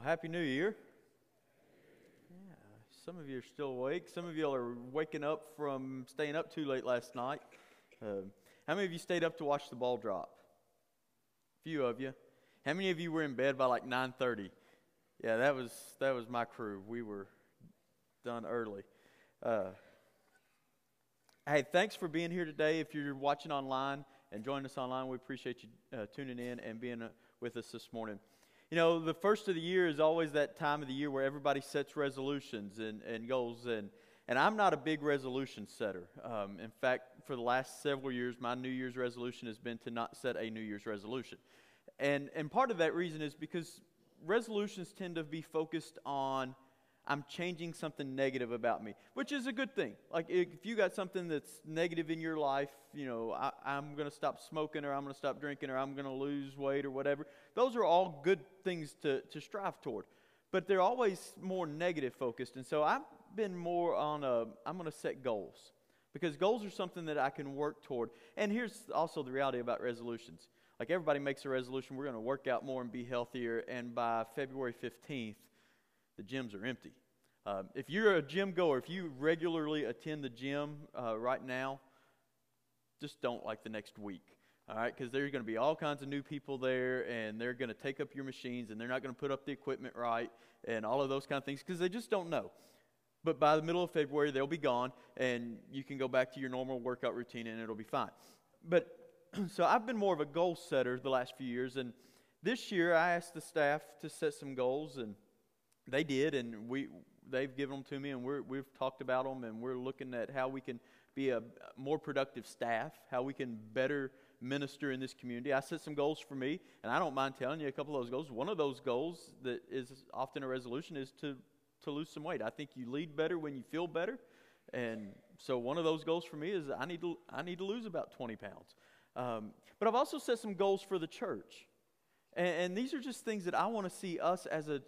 Well, Happy New Year. Yeah, some of you are still awake. Some of you are waking up from staying up too late last night. How many of you stayed up to watch the ball drop? A few of you. How many of you were in bed by like 9:30? Yeah, that was my crew. We were done early. Hey, thanks for being here today. If you're watching online and joining us online, we appreciate you tuning in and being with us this morning. You know, the first of the year is always that time of the year where everybody sets resolutions and goals, and I'm not a big resolution setter. In fact, for the last several years, my New Year's resolution has been to not set a New Year's resolution. And part of that reason is because resolutions tend to be focused on, I'm changing something negative about me, which is a good thing. Like, if you got something that's negative in your life, you know, I'm going to stop smoking, or I'm going to stop drinking, or I'm going to lose weight, or whatever. Those are all good things to strive toward, but they're always more negative focused. And so I've been more on I'm going to set goals, because goals are something that I can work toward. And here's also the reality about resolutions. Like, everybody makes a resolution, we're going to work out more and be healthier, and by February 15th, the gyms are empty. If you're a gym goer, if you regularly attend the gym right now, just don't like the next week, all right? Because there's going to be all kinds of new people there, and they're going to take up your machines, and they're not going to put up the equipment right, and all of those kind of things, because they just don't know. But by the middle of February, they'll be gone, and you can go back to your normal workout routine, and it'll be fine. But so I've been more of a goal setter the last few years, and this year I asked the staff to set some goals, and they did, and they've given them to me, and we've talked about them, and we're looking at how we can be a more productive staff, how we can better minister in this community. I set some goals for me, and I don't mind telling you a couple of those goals. One of those goals that is often a resolution is to lose some weight. I think you lead better when you feel better, and so one of those goals for me is I need to lose about 20 pounds. But I've also set some goals for the church. And these are just things that I want to see us as a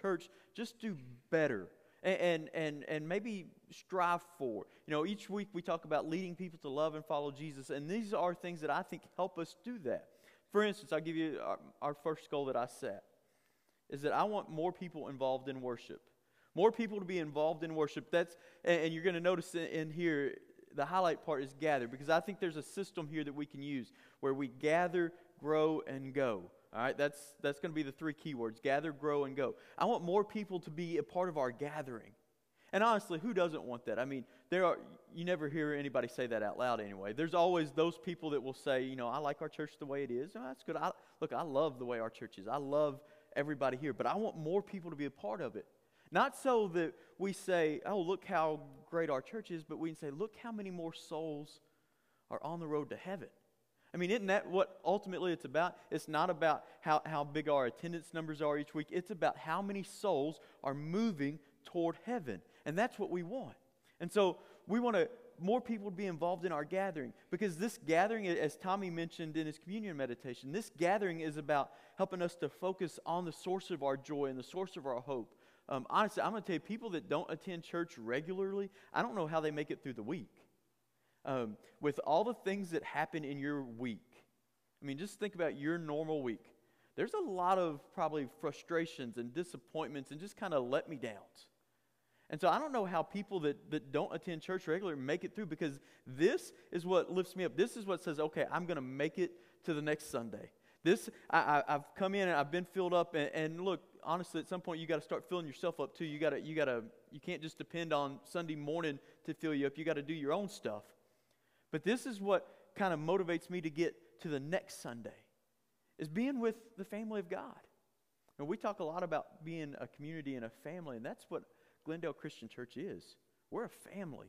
church just do better and maybe strive for. You know, each week we talk about leading people to love and follow Jesus, and these are things that I think help us do that. For instance, I'll give you our first goal that I set is that I want more people involved in worship. More people to be involved in worship. And you're going to notice in here the highlight part is gather, because I think there's a system here that we can use where we gather, grow, and go. All right, that's going to be the three keywords: gather, grow, and go. I want more people to be a part of our gathering, and honestly, who doesn't want that? I mean, you never hear anybody say that out loud anyway. There's always those people that will say, you know, I like our church the way it is. Oh, that's good. I love the way our church is. I love everybody here, but I want more people to be a part of it. Not so that we say, oh, look how great our church is, but we can say, look how many more souls are on the road to heaven. I mean, isn't that what ultimately it's about? It's not about how big our attendance numbers are each week. It's about how many souls are moving toward heaven. And that's what we want. And so we want more people to be involved in our gathering. Because this gathering, as Tommy mentioned in his communion meditation, this gathering is about helping us to focus on the source of our joy and the source of our hope. Honestly, I'm going to tell you, people that don't attend church regularly, I don't know how they make it through the week. With all the things that happen in your week, I mean, just think about your normal week. There's a lot of probably frustrations and disappointments and just kind of let-me-downs. And so I don't know how people that don't attend church regularly make it through, because this is what lifts me up. This is what says, okay, I'm going to make it to the next Sunday. I've come in and I've been filled up, and look, honestly, at some point you got to start filling yourself up too. You can't just depend on Sunday morning to fill you up. You got to do your own stuff. But this is what kind of motivates me to get to the next Sunday, is being with the family of God. And we talk a lot about being a community and a family, and that's what Glendale Christian Church is. We're a family.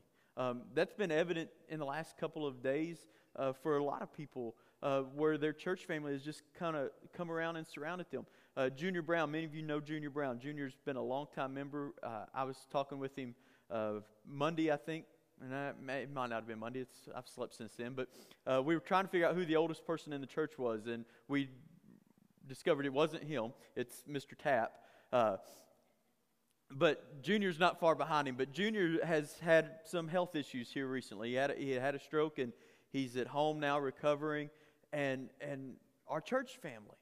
That's been evident in the last couple of days for a lot of people, where their church family has just kind of come around and surrounded them. Junior Brown, many of you know Junior Brown. Junior's been a longtime member. I was talking with him Monday, I think. And it might not have been Monday. I've slept since then. But we were trying to figure out who the oldest person in the church was, and we discovered it wasn't him. It's Mr. Tapp. But Junior's not far behind him. But Junior has had some health issues here recently. He had a stroke, and he's at home now recovering. And our church family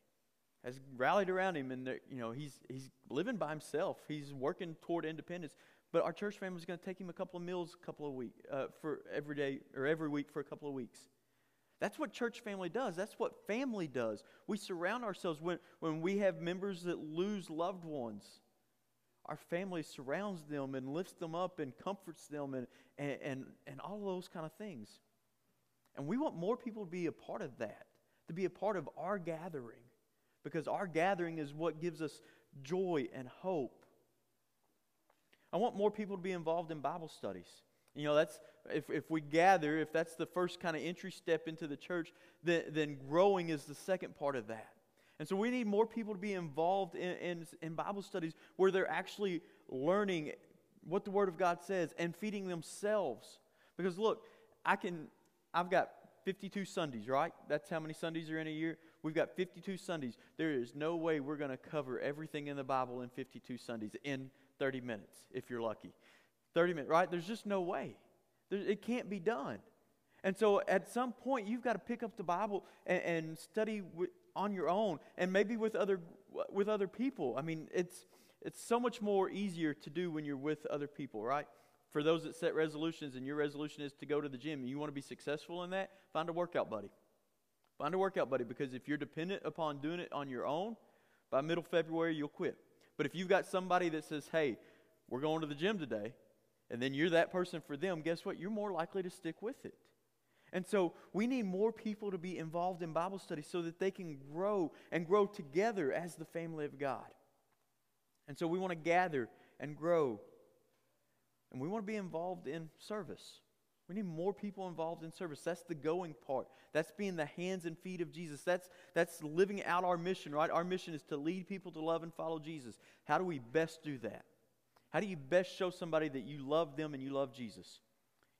has rallied around him, and he's living by himself. He's working toward independence. But our church family is going to take him a couple of meals, a couple of weeks for every day or every week for a couple of weeks. That's what church family does. That's what family does. We surround ourselves when we have members that lose loved ones. Our family surrounds them and lifts them up and comforts them and all those kind of things. And we want more people to be a part of that, to be a part of our gathering, because our gathering is what gives us joy and hope. I want more people to be involved in Bible studies. That's if we gather, if that's the first kind of entry step into the church, then growing is the second part of that. And so we need more people to be involved in Bible studies where they're actually learning what the Word of God says and feeding themselves. Because look, I've got 52 Sundays, right? That's how many Sundays are in a year. We've got 52 Sundays. There is no way we're going to cover everything in the Bible in 52 Sundays in 30 minutes, if you're lucky. 30 minutes, right? There's just no way. It can't be done. And so at some point, you've got to pick up the Bible and study on your own, and maybe with other people. I mean, it's so much more easier to do when you're with other people, right? For those that set resolutions, and your resolution is to go to the gym, and you want to be successful in that, find a workout buddy. Find a workout buddy, because if you're dependent upon doing it on your own, by middle February, you'll quit. But if you've got somebody that says, hey, we're going to the gym today, and then you're that person for them, guess what? You're more likely to stick with it. And so we need more people to be involved in Bible study so that they can grow and grow together as the family of God. And so we want to gather and grow. And we want to be involved in service. We need more people involved in service. That's the going part. That's being the hands and feet of Jesus. That's living out our mission, right? Our mission is to lead people to love and follow Jesus. How do we best do that? How do you best show somebody that you love them and you love Jesus?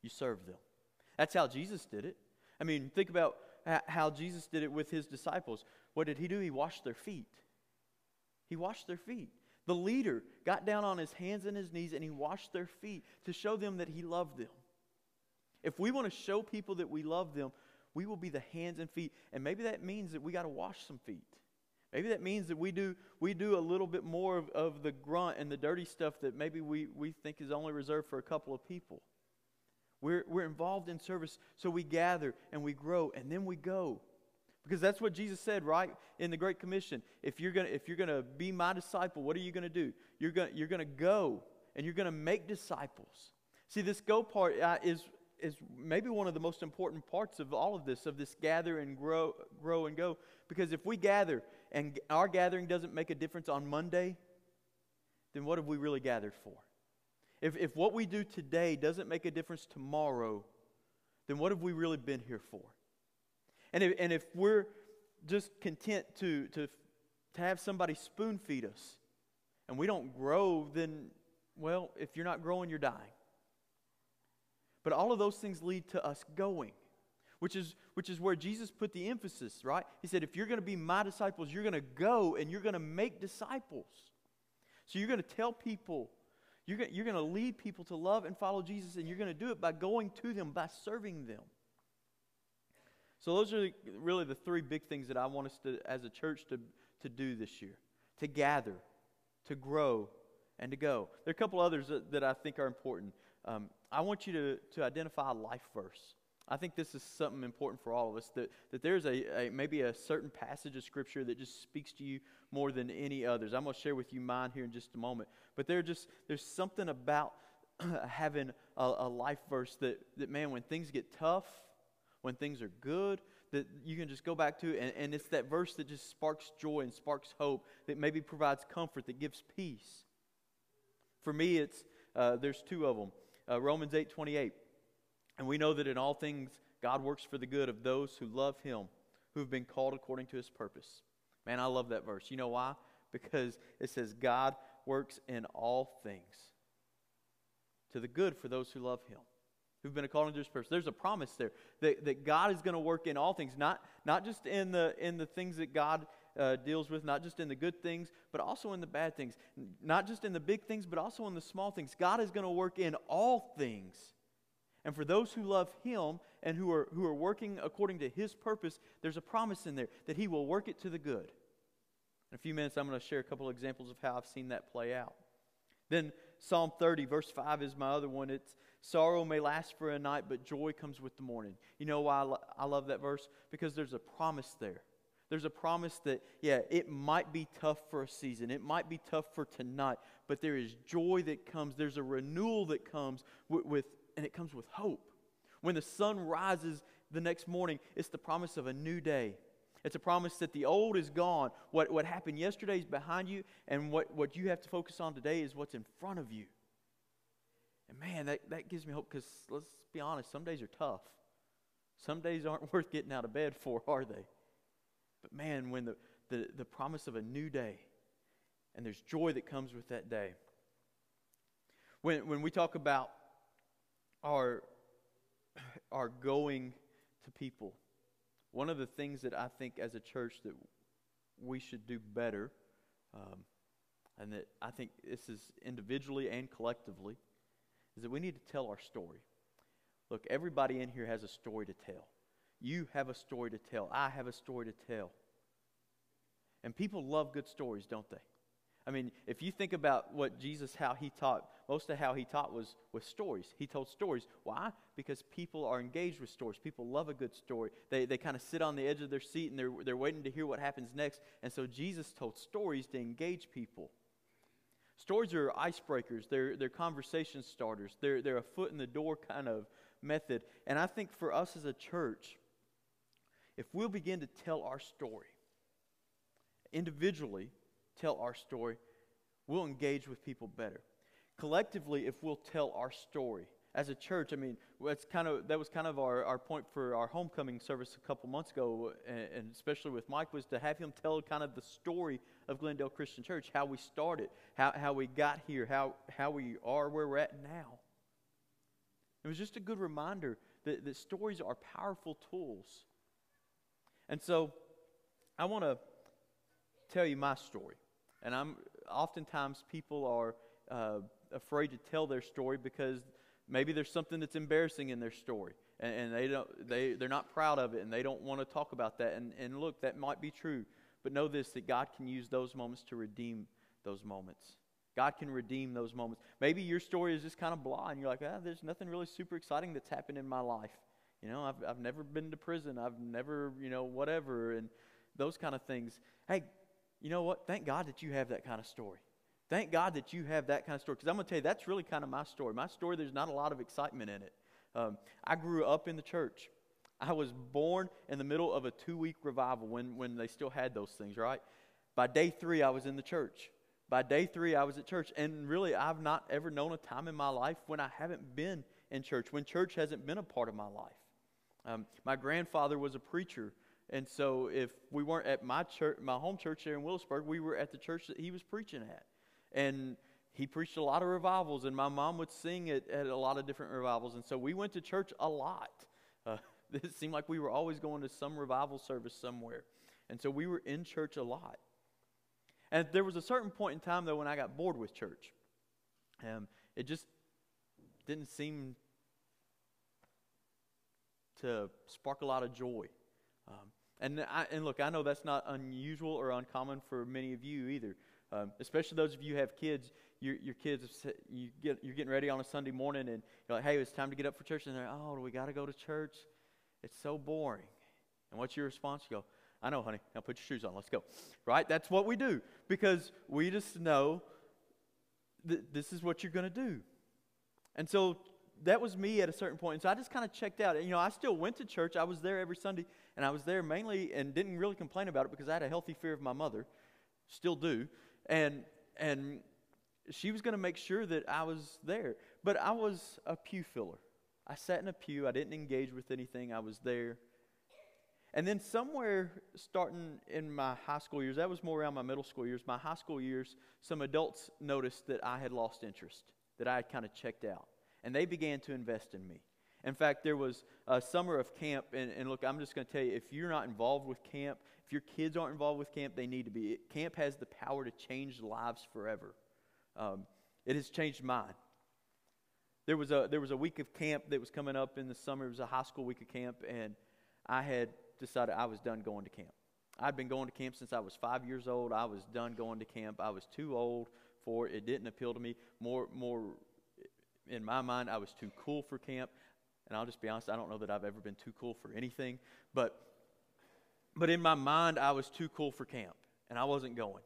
You serve them. That's how Jesus did it. I mean, think about how Jesus did it with his disciples. What did he do? He washed their feet. He washed their feet. The leader got down on his hands and his knees and he washed their feet to show them that he loved them. If we want to show people that we love them, we will be the hands and feet. And maybe that means that we got to wash some feet. Maybe that means that we do a little bit more of the grunt and the dirty stuff that maybe we think is only reserved for a couple of people. We're involved in service, so we gather and we grow and then we go. Because that's what Jesus said, right? In the Great Commission, if you're gonna be my disciple, what are you gonna do? You're gonna go and you're gonna make disciples. See, this go part is maybe one of the most important parts of all of this gather and grow and go. Because if we gather and our gathering doesn't make a difference on Monday, then what have we really gathered for? If what we do today doesn't make a difference tomorrow, then what have we really been here for? And if we're just content to have somebody spoon feed us and we don't grow, then, well, if you're not growing, you're dying. But all of those things lead to us going, which is where Jesus put the emphasis, right? He said, if you're going to be my disciples, you're going to go and you're going to make disciples. So you're going to tell people. You're going to lead people to love and follow Jesus, and you're going to do it by going to them, by serving them. So those are really the three big things that I want us to, as a church, to do this year. To gather, to grow, and to go. There are a couple others that I think are important. I want you to identify a life verse. I think this is something important for all of us, that there's maybe a certain passage of Scripture that just speaks to you more than any others. I'm going to share with you mine here in just a moment. But there's something about having a life verse that, man, when things get tough, when things are good, that you can just go back to, and it's that verse that just sparks joy and sparks hope, that maybe provides comfort, that gives peace. For me, it's there's two of them. Romans 8:28. And we know that in all things, God works for the good of those who love Him, who have been called according to His purpose. Man, I love that verse. You know why? Because it says, God works in all things to the good for those who love Him, who've been called into His purpose. There's a promise there that God is going to work in all things, not just in the things that God deals with, not just in the good things, but also in the bad things. Not just in the big things, but also in the small things. God is going to work in all things. And for those who love Him and who are working according to His purpose, there's a promise in there that He will work it to the good. In a few minutes, I'm going to share a couple of examples of how I've seen that play out. Then Psalm 30, verse 5 is my other one. It's, sorrow may last for a night, but joy comes with the morning. You know why I love that verse? Because there's a promise there. There's a promise that, yeah, it might be tough for a season. It might be tough for tonight. But there is joy that comes. There's a renewal that comes and it comes with hope. When the sun rises the next morning, it's the promise of a new day. It's a promise that the old is gone. What happened yesterday is behind you, and what you have to focus on today is what's in front of you. And man, that gives me hope, because let's be honest, some days are tough. Some days aren't worth getting out of bed for, are they? But man, when the promise of a new day, and there's joy that comes with that day. When we talk about our going to people, one of the things that I think as a church that we should do better, and that I think this is individually and collectively, is that we need to tell our story. Look, everybody in here has a story to tell. You have a story to tell. I have a story to tell. And people love good stories, don't they? I mean, if you think about what Jesus, how he taught, most of how he taught was with stories. He told stories. Why? Because people are engaged with stories. People love a good story. They kind of sit on the edge of their seat, and they're waiting to hear what happens next. And so Jesus told stories to engage people. Stories are icebreakers. They're conversation starters. They're a foot in the door kind of method. And I think for us as a church, if we'll begin to tell our story, individually tell our story, we'll engage with people better. Collectively, if we'll tell our story as a church, I mean, that was kind of our point for our homecoming service a couple months ago, and especially with Mike, was to have him tell kind of the story of Glendale Christian Church, how we started, how we got here, how we are where we're at now. It was just a good reminder that stories are powerful tools. And so I want to tell you my story. And I'm oftentimes people are afraid to tell their story because maybe there's something that's embarrassing in their story, and they're not proud of it, and they don't want to talk about that. And look, that might be true, but know this, that God can use those moments to redeem those moments. God can redeem those moments. Maybe your story is just kind of blah, and you're like, there's nothing really super exciting that's happened in my life. You know, I've never been to prison. I've never, you know, whatever, and those kind of things. Hey, you know what? Thank God that you have that kind of story. Thank God that you have that kind of story, because I'm going to tell you, that's really kind of my story. My story, there's not a lot of excitement in it. I grew up in the church. I was born in the middle of a 2-week revival when they still had those things, right? By day 3, I was in the church. By day 3, I was at church, and really, I've not ever known a time in my life when I haven't been in church, when church hasn't been a part of my life. My grandfather was a preacher, and so if we weren't at my home church there in Willisburg, we were at the church that he was preaching at. And he preached a lot of revivals, and my mom would sing at a lot of different revivals. And so we went to church a lot. It seemed like we were always going to some revival service somewhere. And so we were in church a lot. And there was a certain point in time, though, when I got bored with church. It just didn't seem to spark a lot of joy. And look, I know that's not unusual or uncommon for many of you either. Especially those of you who have kids, your kids, you're getting ready on a Sunday morning, and you're like, hey, it's time to get up for church. And they're like, oh, do we got to go to church? It's so boring. And what's your response? You go, I know, honey. Now put your shoes on. Let's go. Right? That's what we do, because we just know this is what you're going to do. And so that was me at a certain point. And so I just kind of checked out. You know, I still went to church. I was there every Sunday, and I was there mainly and didn't really complain about it because I had a healthy fear of my mother. Still do. And she was going to make sure that I was there. But I was a pew filler. I sat in a pew. I didn't engage with anything. I was there. And then somewhere starting in my high school years, that was more around my middle school years, my high school years, some adults noticed that I had lost interest, that I had kind of checked out. And they began to invest in me. In fact, there was a summer of camp, and look, I'm just going to tell you, if you're not involved with camp, if your kids aren't involved with camp, they need to be. Camp has the power to change lives forever. It has changed mine. There was a week of camp that was coming up in the summer. It was a high school week of camp, and I had decided I was done going to camp. I'd been going to camp since I was 5 years old. I was done going to camp. I was too old for it. It didn't appeal to me. More in my mind, I was too cool for camp. And I'll just be honest, I don't know that I've ever been too cool for anything. But in my mind, I was too cool for camp, and I wasn't going.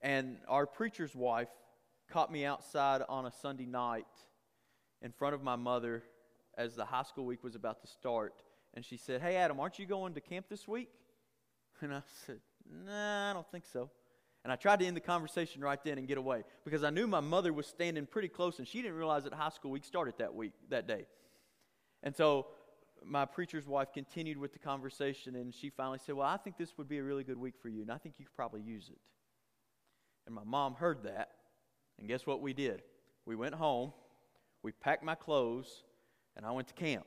And our preacher's wife caught me outside on a Sunday night in front of my mother as the high school week was about to start. And she said, "Hey, Adam, aren't you going to camp this week?" And I said, "Nah, I don't think so." And I tried to end the conversation right then and get away, because I knew my mother was standing pretty close, and she didn't realize that high school week started that day. And so my preacher's wife continued with the conversation, and she finally said, "Well, I think this would be a really good week for you, and I think you could probably use it." And my mom heard that, and guess what we did? We went home, we packed my clothes, and I went to camp.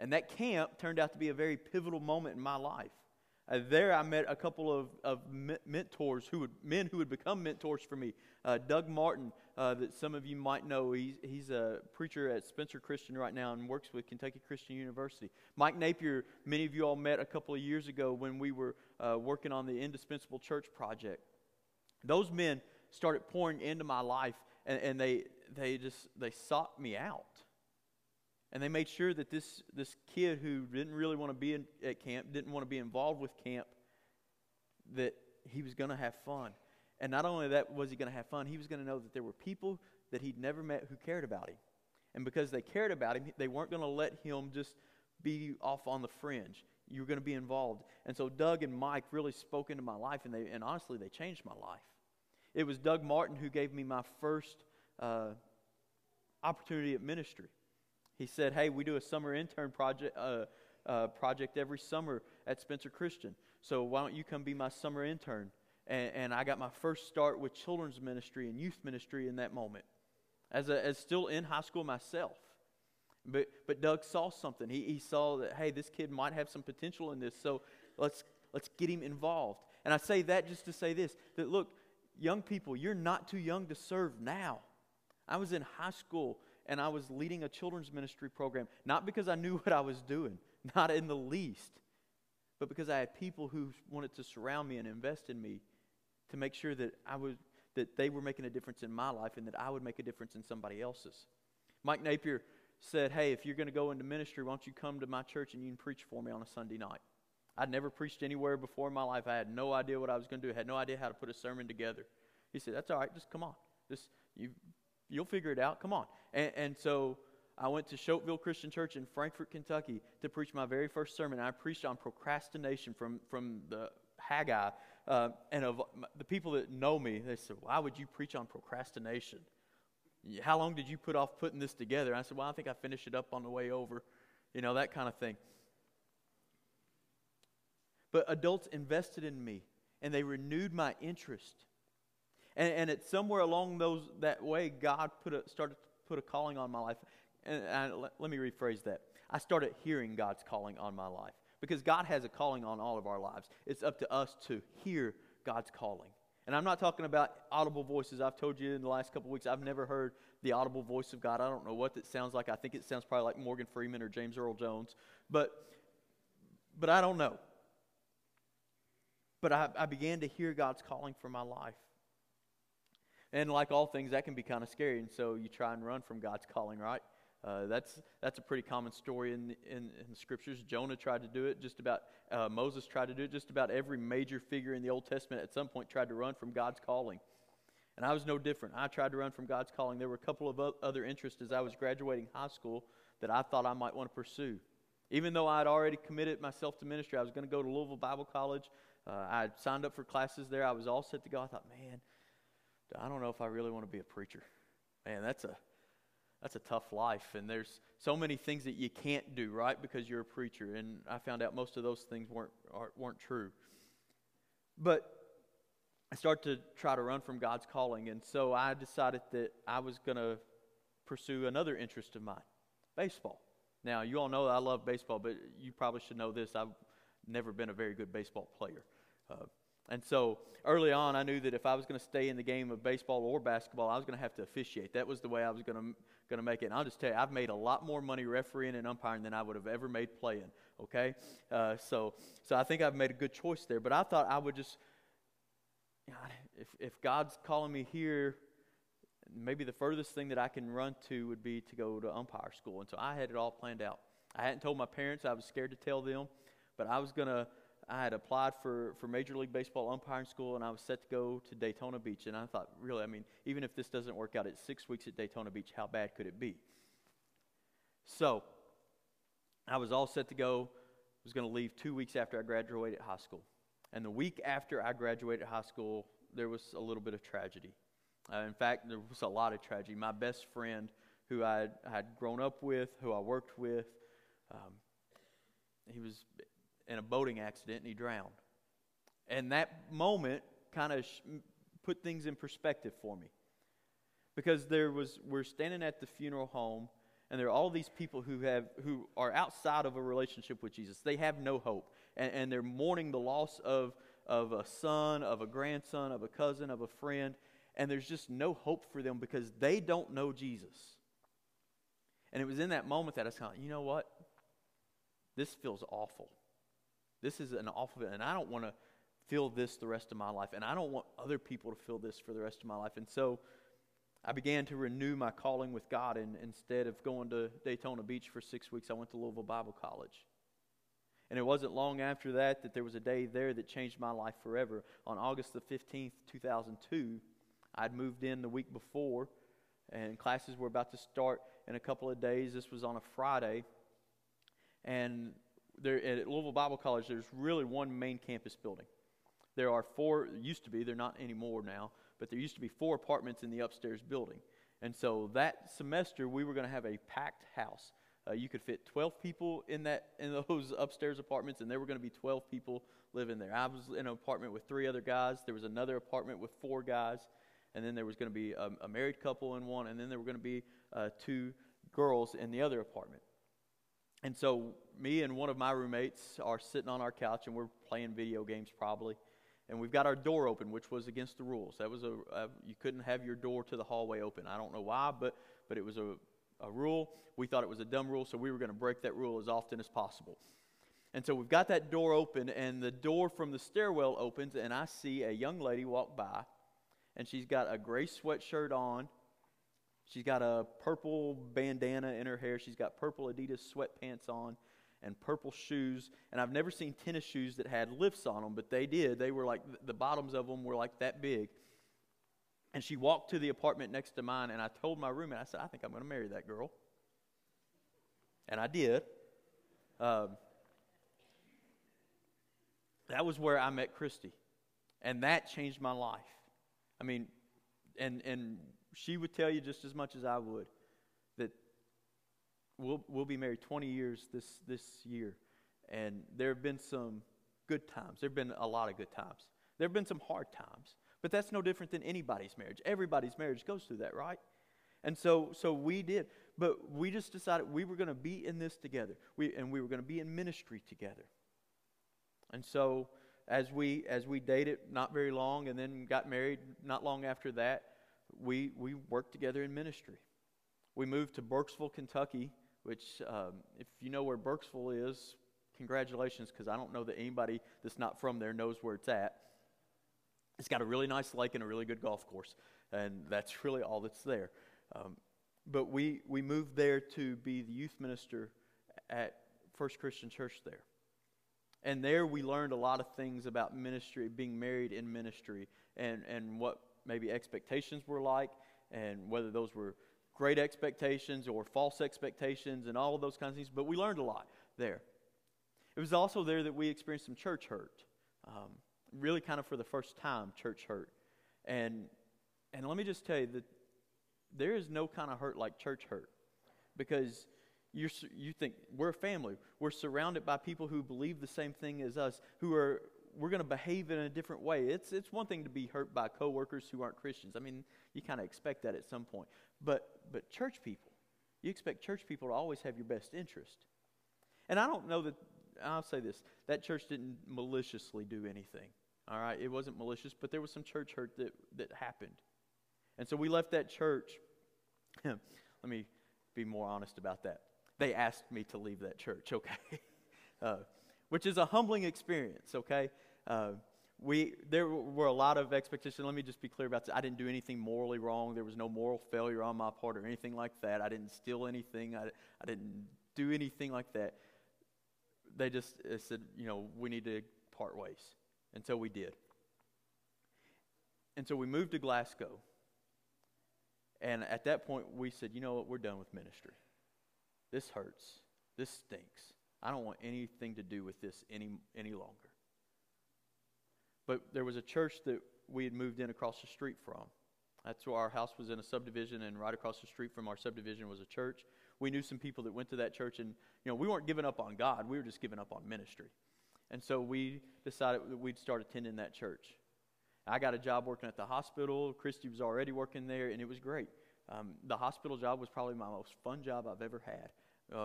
And that camp turned out to be a very pivotal moment in my life. There I met a couple of mentors, men who would become mentors for me. Doug Martin, that some of you might know, he's a preacher at Spencer Christian right now and works with Kentucky Christian University. Mike Napier, many of you all met a couple of years ago when we were working on the Indispensable Church project. Those men started pouring into my life, and they sought me out. And they made sure that this kid who didn't really want to be at camp, didn't want to be involved with camp, that he was going to have fun. And not only that was he going to have fun, he was going to know that there were people that he'd never met who cared about him. And because they cared about him, they weren't going to let him just be off on the fringe. You were going to be involved. And so Doug and Mike really spoke into my life, and honestly, they changed my life. It was Doug Martin who gave me my first opportunity at ministry. He said, "Hey, we do a summer intern project every summer at Spencer Christian. So why don't you come be my summer intern?" And I got my first start with children's ministry and youth ministry in that moment, as still in high school myself. But Doug saw something. He saw that, hey, this kid might have some potential in this. So let's get him involved. And I say that just to say this: that look, young people, you're not too young to serve now. I was in high school, and I was leading a children's ministry program, not because I knew what I was doing, not in the least, but because I had people who wanted to surround me and invest in me to make sure that that they were making a difference in my life and that I would make a difference in somebody else's. Mike Napier said, "Hey, if you're going to go into ministry, why don't you come to my church and you can preach for me on a Sunday night?" I'd never preached anywhere before in my life. I had no idea what I was going to do. I had no idea how to put a sermon together. He said, "That's all right. Just come on. You'll figure it out. Come on." And so I went to Shopeville Christian Church in Frankfort, Kentucky to preach my very first sermon. I preached on procrastination from the Haggai. And of the people that know me, they said, "Why would you preach on procrastination? How long did you put off putting this together?" And I said, "Well, I think I finished it up on the way over," that kind of thing. But adults invested in me, and they renewed my interest. And it's somewhere along that way, God started to put a calling on my life. And let me rephrase that. I started hearing God's calling on my life, because God has a calling on all of our lives. It's up to us to hear God's calling. And I'm not talking about audible voices. I've told you in the last couple of weeks, I've never heard the audible voice of God. I don't know what that sounds like. I think it sounds probably like Morgan Freeman or James Earl Jones. But I don't know. But I began to hear God's calling for my life. And like all things, that can be kind of scary, and so you try and run from God's calling, right? That's a pretty common story in the Scriptures. Jonah tried to do it just about. Moses tried to do it. Just about every major figure in the Old Testament at some point tried to run from God's calling. And I was no different. I tried to run from God's calling. There were a couple of other interests as I was graduating high school that I thought I might want to pursue. Even though I had already committed myself to ministry, I was going to go to Louisville Bible College. I had signed up for classes there. I was all set to go. I thought, man, I don't know if I really want to be a preacher. Man, that's a tough life, and there's so many things that you can't do, right, because you're a preacher. And I found out most of those things weren't true. But I started to try to run from God's calling, and so I decided that I was going to pursue another interest of mine, baseball. Now, you all know that I love baseball, but you probably should know this. I've never been a very good baseball player. And so early on, I knew that if I was going to stay in the game of baseball or basketball, I was going to have to officiate. That was the way I was going to make it. And I'll just tell you, I've made a lot more money refereeing and umpiring than I would have ever made playing, okay? So I think I've made a good choice there. But I thought I would just, God, if God's calling me here, maybe the furthest thing that I can run to would be to go to umpire school. And so I had it all planned out. I hadn't told my parents. I was scared to tell them. But I had applied for Major League Baseball umpiring school, and I was set to go to Daytona Beach. And I thought, really, I mean, even if this doesn't work out, it's 6 weeks at Daytona Beach. How bad could it be? So I was all set to go. I was going to leave 2 weeks after I graduated high school. And the week after I graduated high school, there was a little bit of tragedy. In fact, there was a lot of tragedy. My best friend, who I had grown up with, who I worked with, he was in a boating accident, and he drowned. And that moment kind of put things in perspective for me, because we're standing at the funeral home, and there are all these people who are outside of a relationship with Jesus. They have no hope, and they're mourning the loss of a son, of a grandson, of a cousin, of a friend, and there's just no hope for them because they don't know Jesus. And it was in that moment that I was kind of, you know what? This feels awful. This is an awful thing, and I don't want to feel this the rest of my life, and I don't want other people to feel this for the rest of my life. And so I began to renew my calling with God, and instead of going to Daytona Beach for 6 weeks, I went to Louisville Bible College. And it wasn't long after that that there was a day there that changed my life forever. On August the 15th, 2002, I'd moved in the week before, and classes were about to start in a couple of days. This was on a Friday, and there, at Louisville Bible College, there's really one main campus building. There are four, used to be, they're not anymore now, but there used to be four apartments in the upstairs building. And so that semester, we were going to have a packed house. You could fit 12 people in those upstairs apartments, and there were going to be 12 people living there. I was in an apartment with 3 other guys. There was another apartment with 4 guys, and then there was going to be a married couple in one, and then there were going to be 2 girls in the other apartment. And so me and one of my roommates are sitting on our couch, and we're playing video games probably, and we've got our door open, which was against the rules. That was you couldn't have your door to the hallway open. I don't know why, but it was a rule. We thought it was a dumb rule, so we were going to break that rule as often as possible. And so we've got that door open, and the door from the stairwell opens, and I see a young lady walk by, and she's got a gray sweatshirt on. She's got a purple bandana in her hair. She's got purple Adidas sweatpants on and purple shoes. And I've never seen tennis shoes that had lifts on them, but they did. They were like, the bottoms of them were like that big. And she walked to the apartment next to mine, and I told my roommate, I said, I think I'm going to marry that girl. And I did. That was where I met Christy. And that changed my life. I mean, and she would tell you just as much as I would that we'll be married 20 years this year, and there have been some good times. There have been a lot of good times. There have been some hard times, but that's no different than anybody's marriage. Everybody's marriage goes through that, right? And so we did, but we just decided we were going to be in this together, and we were going to be in ministry together. And so as we dated not very long and then got married not long after that, we worked together in ministry. We moved to Burksville, Kentucky, which if you know where Burksville is, congratulations, because I don't know that anybody that's not from there knows where it's at. It's got a really nice lake and a really good golf course, and that's really all that's there. But we moved there to be the youth minister at First Christian Church there. And there we learned a lot of things about ministry, being married in ministry, and what maybe expectations were like, and whether those were great expectations or false expectations and all of those kinds of things. But we learned a lot there. It was also there that we experienced some church hurt, really kind of for the first time church hurt. And let me just tell you that there is no kind of hurt like church hurt, because you think we're a family. We're surrounded by people who believe the same thing as us, we're going to behave in a different way. It's one thing to be hurt by coworkers who aren't Christians. I mean, you kind of expect that at some point. But church people, you expect church people to always have your best interest. And I don't know that, I'll say this, that church didn't maliciously do anything. All right, it wasn't malicious, but there was some church hurt that happened. And so we left that church. Let me be more honest about that. They asked me to leave that church, okay? Which is a humbling experience, okay? There were a lot of expectations. Let me just be clear about this. I didn't do anything morally wrong. There was no moral failure on my part or anything like that. I didn't steal anything. I didn't do anything like that. They just said, you know, we need to part ways. And so we did. And so we moved to Glasgow. And at that point, we said, you know what, we're done with ministry. This hurts. This stinks. I don't want anything to do with this any longer. But there was a church that we had moved in across the street from. That's where our house was in a subdivision, and right across the street from our subdivision was a church. We knew some people that went to that church, and you know, we weren't giving up on God. We were just giving up on ministry. And so we decided that we'd start attending that church. I got a job working at the hospital. Christy was already working there, and it was great. The hospital job was probably my most fun job I've ever had.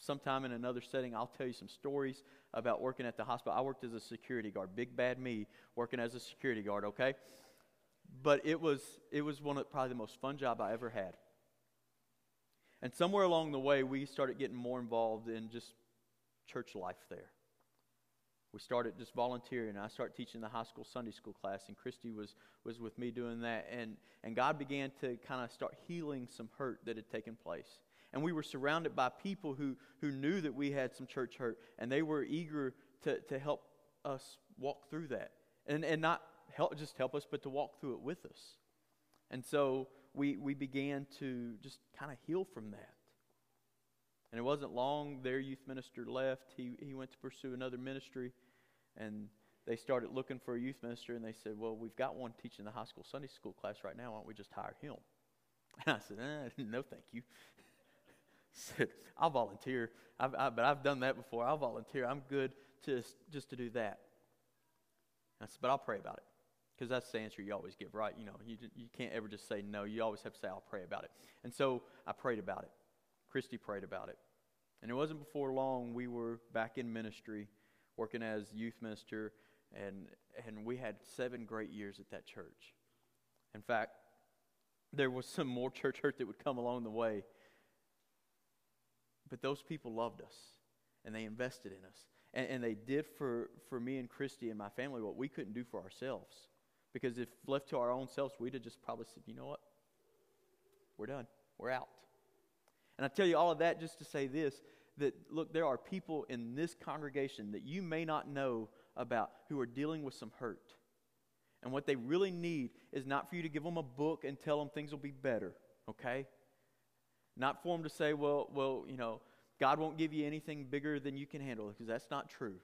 Sometime in another setting, I'll tell you some stories about working at the hospital. I worked as a security guard, big bad me, working as a security guard, okay? But it was one of probably the most fun job I ever had. And somewhere along the way, we started getting more involved in just church life there. We started just volunteering. I started teaching the high school Sunday school class, and Christy was with me doing that. And God began to kind of start healing some hurt that had taken place. And we were surrounded by people who knew that we had some church hurt, and they were eager to help us walk through that. And not help us, but to walk through it with us. And so we began to just kind of heal from that. And it wasn't long, their youth minister left. He went to pursue another ministry, and they started looking for a youth minister, and they said, well, we've got one teaching the high school Sunday school class right now. Why don't we just hire him? And I said, no, thank you. I said, I'll volunteer, but I've done that before. I'll volunteer. I'm good just to do that. And I said, but I'll pray about it, because that's the answer you always give, right? You know, you can't ever just say no. You always have to say, I'll pray about it. And so I prayed about it. Christy prayed about it. And it wasn't before long we were back in ministry, working as youth minister, and we had 7 great years at that church. In fact, there was some more church hurt that would come along the way, but those people loved us, and they invested in us, and they did for me and Christy and my family what we couldn't do for ourselves, because if left to our own selves, we'd have just probably said, you know what, we're done, we're out. And I tell you all of that just to say this, that look, there are people in this congregation that you may not know about who are dealing with some hurt. And what they really need is not for you to give them a book and tell them things will be better, okay? Not for them to say, well, you know, God won't give you anything bigger than you can handle, because that's not true.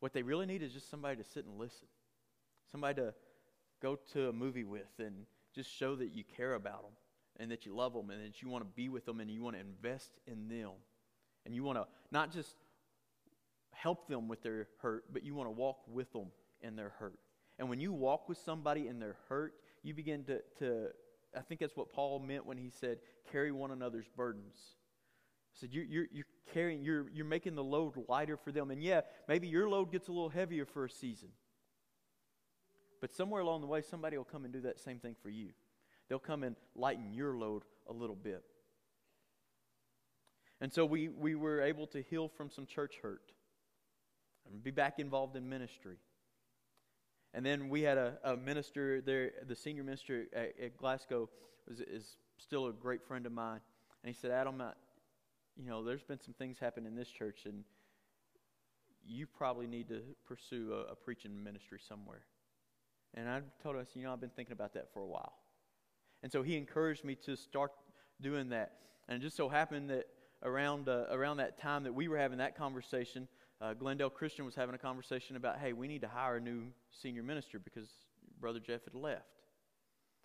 What they really need is just somebody to sit and listen, somebody to go to a movie with and just show that you care about them, and that you love them, and that you want to be with them, and you want to invest in them. And you want to not just help them with their hurt, but you want to walk with them in their hurt. And when you walk with somebody in their hurt, you begin to I think that's what Paul meant when he said, carry one another's burdens. He said, you're carrying, you're making the load lighter for them. And yeah, maybe your load gets a little heavier for a season. But somewhere along the way, somebody will come and do that same thing for you. They'll come and lighten your load a little bit. And so we were able to heal from some church hurt and be back involved in ministry. And then we had a minister there, the senior minister at Glasgow is still a great friend of mine. And he said, Adam, you know, there's been some things happen in this church, and you probably need to pursue a preaching ministry somewhere. And I told us, you know, I've been thinking about that for a while. And so he encouraged me to start doing that. And it just so happened that around that time that we were having that conversation, Glendale Christian was having a conversation about, hey, we need to hire a new senior minister because Brother Jeff had left.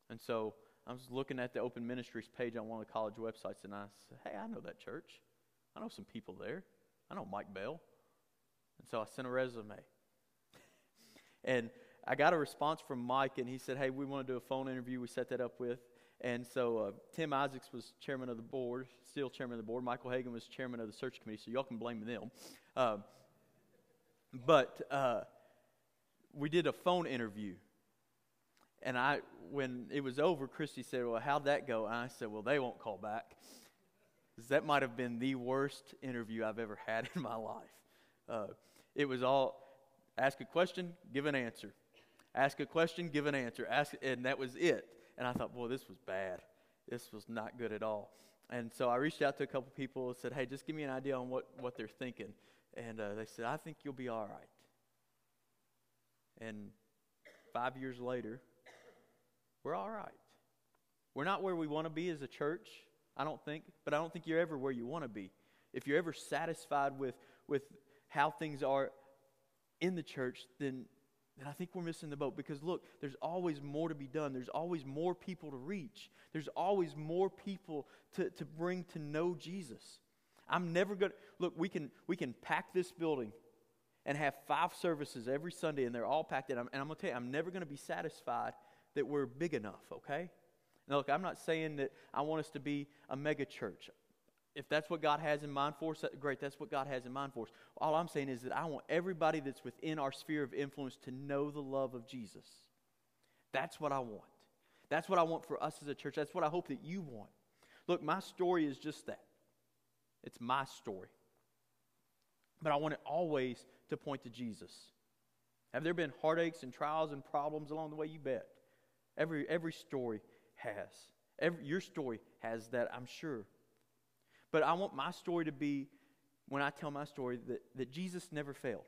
And so I was looking at the open ministries page on one of the college websites, and I said, hey, I know that church. I know some people there. I know Mike Bell. And so I sent a resume. And I got a response from Mike, and he said, hey, we want to do a phone interview. We set that up with. And so Tim Isaacs was chairman of the board, still chairman of the board. Michael Hagen was chairman of the search committee, so y'all can blame them. But we did a phone interview. And when it was over, Christy said, well, how'd that go? And I said, well, they won't call back. That might have been the worst interview I've ever had in my life. It was all ask a question, give an answer. Ask a question, give an answer. And that was it. And I thought, boy, this was bad. This was not good at all. And so I reached out to a couple people and said, hey, just give me an idea on what they're thinking. And they said, I think you'll be all right. And 5 years later, we're all right. We're not where we want to be as a church, I don't think, but I don't think you're ever where you want to be. If you're ever satisfied with how things are in the church, then I think we're missing the boat. Because look, there's always more to be done. There's always more people to reach. There's always more people to bring to know Jesus. I'm never going to, look, we can pack this building and have 5 services every Sunday, and they're all packed in. And I'm going to tell you, I'm never going to be satisfied that we're big enough, okay? Now, look, I'm not saying that I want us to be a mega church. If that's what God has in mind for us, great, that's what God has in mind for us. All I'm saying is that I want everybody that's within our sphere of influence to know the love of Jesus. That's what I want. That's what I want for us as a church. That's what I hope that you want. Look, my story is just that. It's my story. But I want it always to point to Jesus. Have there been heartaches and trials and problems along the way? You bet. Every story has. Your story has that, I'm sure. But I want my story to be, when I tell my story, that Jesus never failed.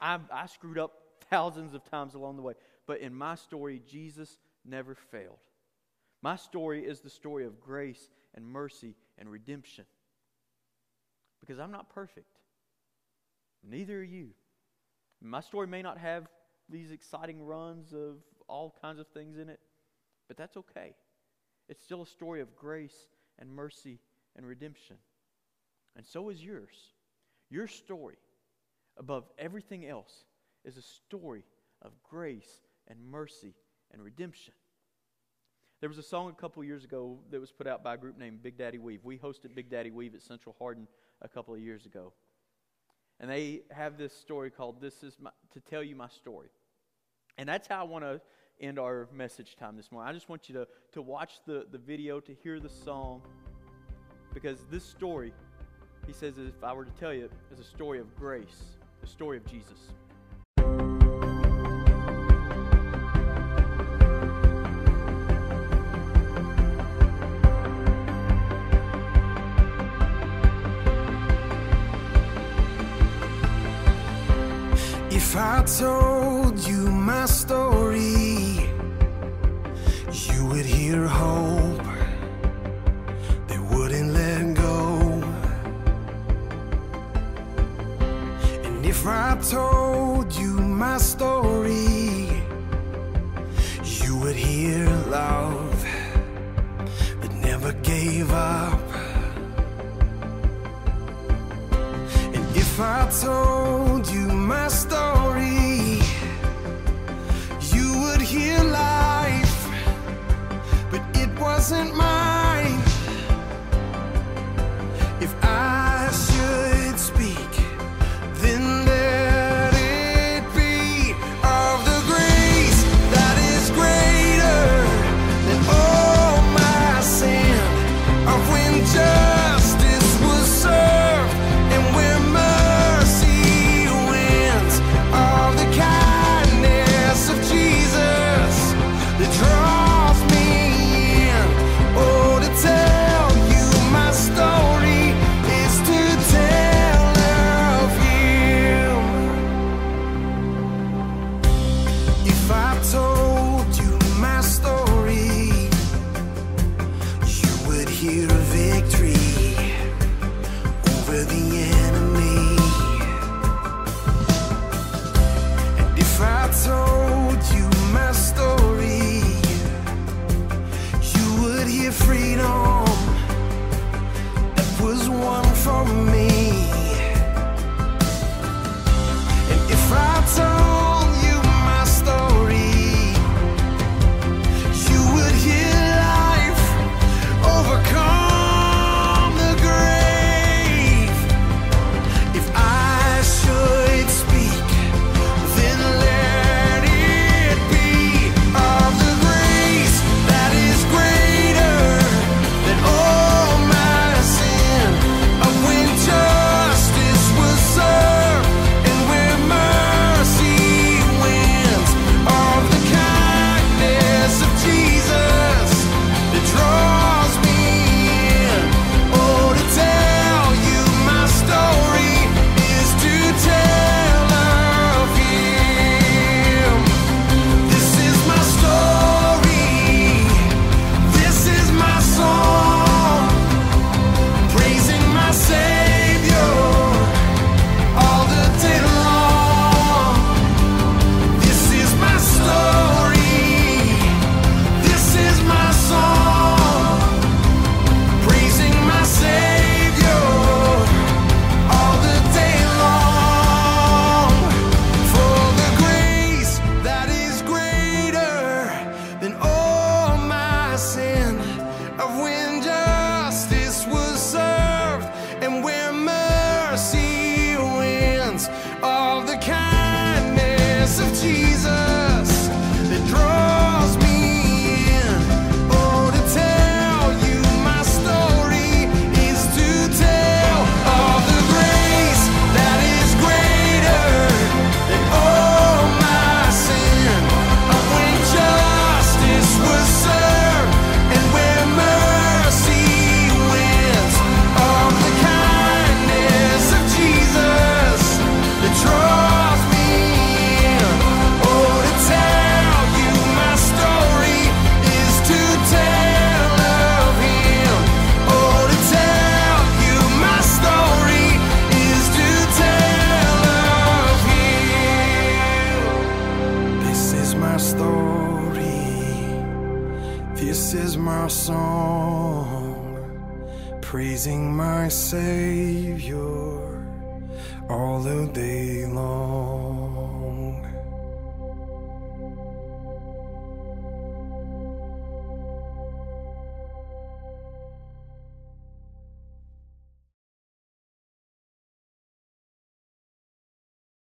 I screwed up thousands of times along the way. But in my story, Jesus never failed. My story is the story of grace and mercy and redemption. Because I'm not perfect. Neither are you. My story may not have these exciting runs of all kinds of things in it. But that's okay. It's still a story of grace and mercy and redemption. And so is yours. Your story, above everything else, is a story of grace and mercy and redemption. There was a song a couple years ago that was put out by a group named Big Daddy Weave. We hosted Big Daddy Weave at Central Hardin a couple of years ago. And they have this story called, This Is To Tell You My Story. And that's how I want to end our message time this morning. I just want you to watch the video, to hear the song, because this story, he says, if I were to tell you, is a story of grace, the story of Jesus. If I told you my story, you would hear hope. They wouldn't let go. And if I told you my story, you would hear love that never gave up. And if I told you my story, you would hear life. It was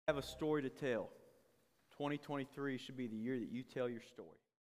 Have a story to tell. 2023 should be the year that you tell your story.